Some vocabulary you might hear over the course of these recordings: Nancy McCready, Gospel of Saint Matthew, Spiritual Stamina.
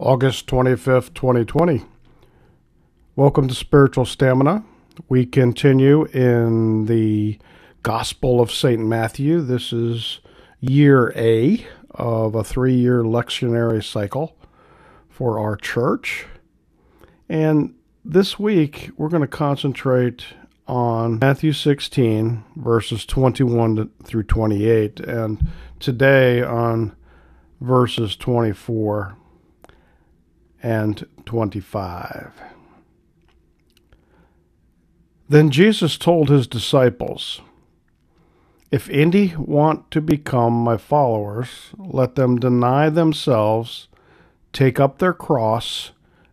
August 25th, 2020. Welcome to Spiritual Stamina. We continue in the Gospel of Saint Matthew. This is year A of a 3-year lectionary cycle for our church. And this week, we're going to concentrate on Matthew 16, verses 21 through 28, and today on verses 24 and 25. Then Jesus told his disciples, "If any want to become my followers, let them deny themselves, take up their cross,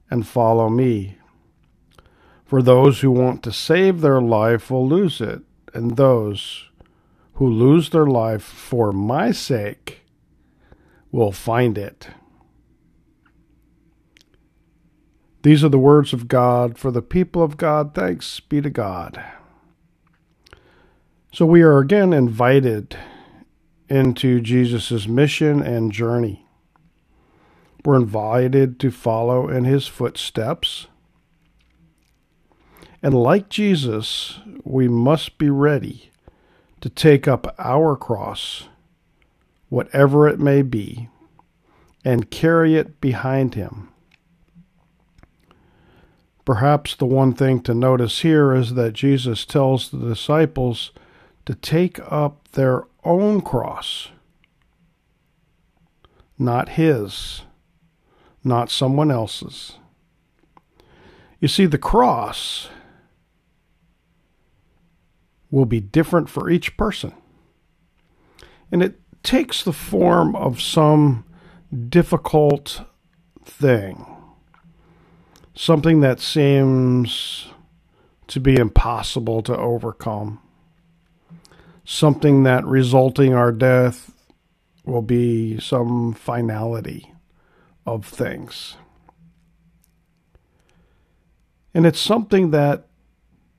and follow me. For those who want to save their life will lose it, and those who lose their life for my sake will find it." These are the words of God for the people of God. Thanks be to God. So we are again invited into Jesus' mission and journey. We're invited to follow in his footsteps. And like Jesus, we must be ready to take up our cross, whatever it may be, and carry it behind him. Perhaps the one thing to notice here is that Jesus tells the disciples to take up their own cross, not his, not someone else's. You see, the cross will be different for each person, and it takes the form of some difficult thing, something that seems to be impossible to overcome, something that resulting our death will be some finality of things. And it's something that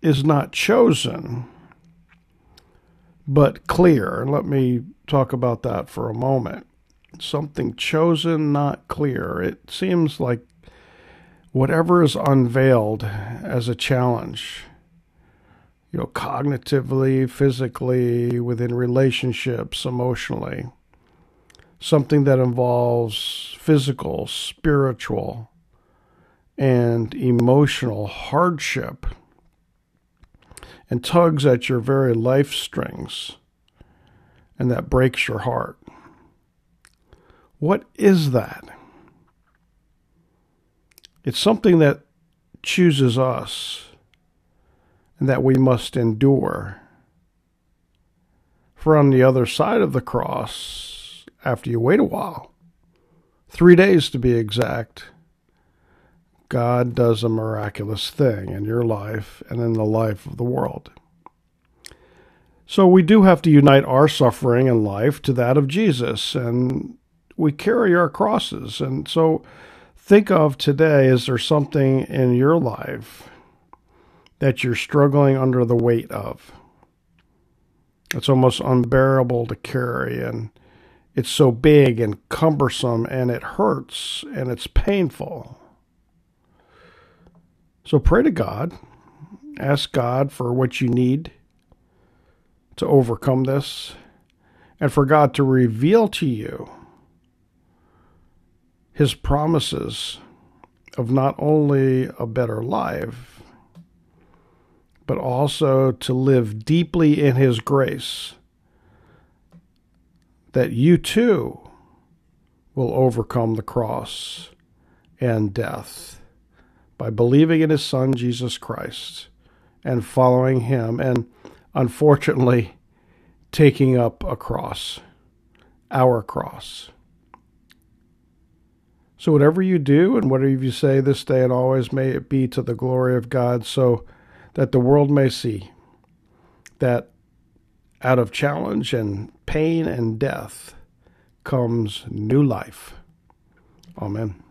is not chosen, but clear. Let me talk about that for a moment. Something chosen, not clear. It seems like whatever is unveiled as a challenge, you know, cognitively, physically, within relationships, emotionally, something that involves physical, spiritual, and emotional hardship, and tugs at your very life strings, and that breaks your heart. What is that? It's something that chooses us and that we must endure. For on the other side of the cross, after you wait a while, 3 days to be exact, God does a miraculous thing in your life and in the life of the world. So we do have to unite our suffering and life to that of Jesus, and we carry our crosses. And so think of today, is there something in your life that you're struggling under the weight of? It's almost unbearable to carry, and it's so big and cumbersome, and it hurts, and it's painful. So pray to God. Ask God for what you need to overcome this, and for God to reveal to you his promises of not only a better life, but also to live deeply in his grace, that you too will overcome the cross and death by believing in his Son, Jesus Christ, and following him, and unfortunately, taking up a cross, our cross. So whatever you do and whatever you say this day and always, may it be to the glory of God, so that the world may see that out of challenge and pain and death comes new life. Amen.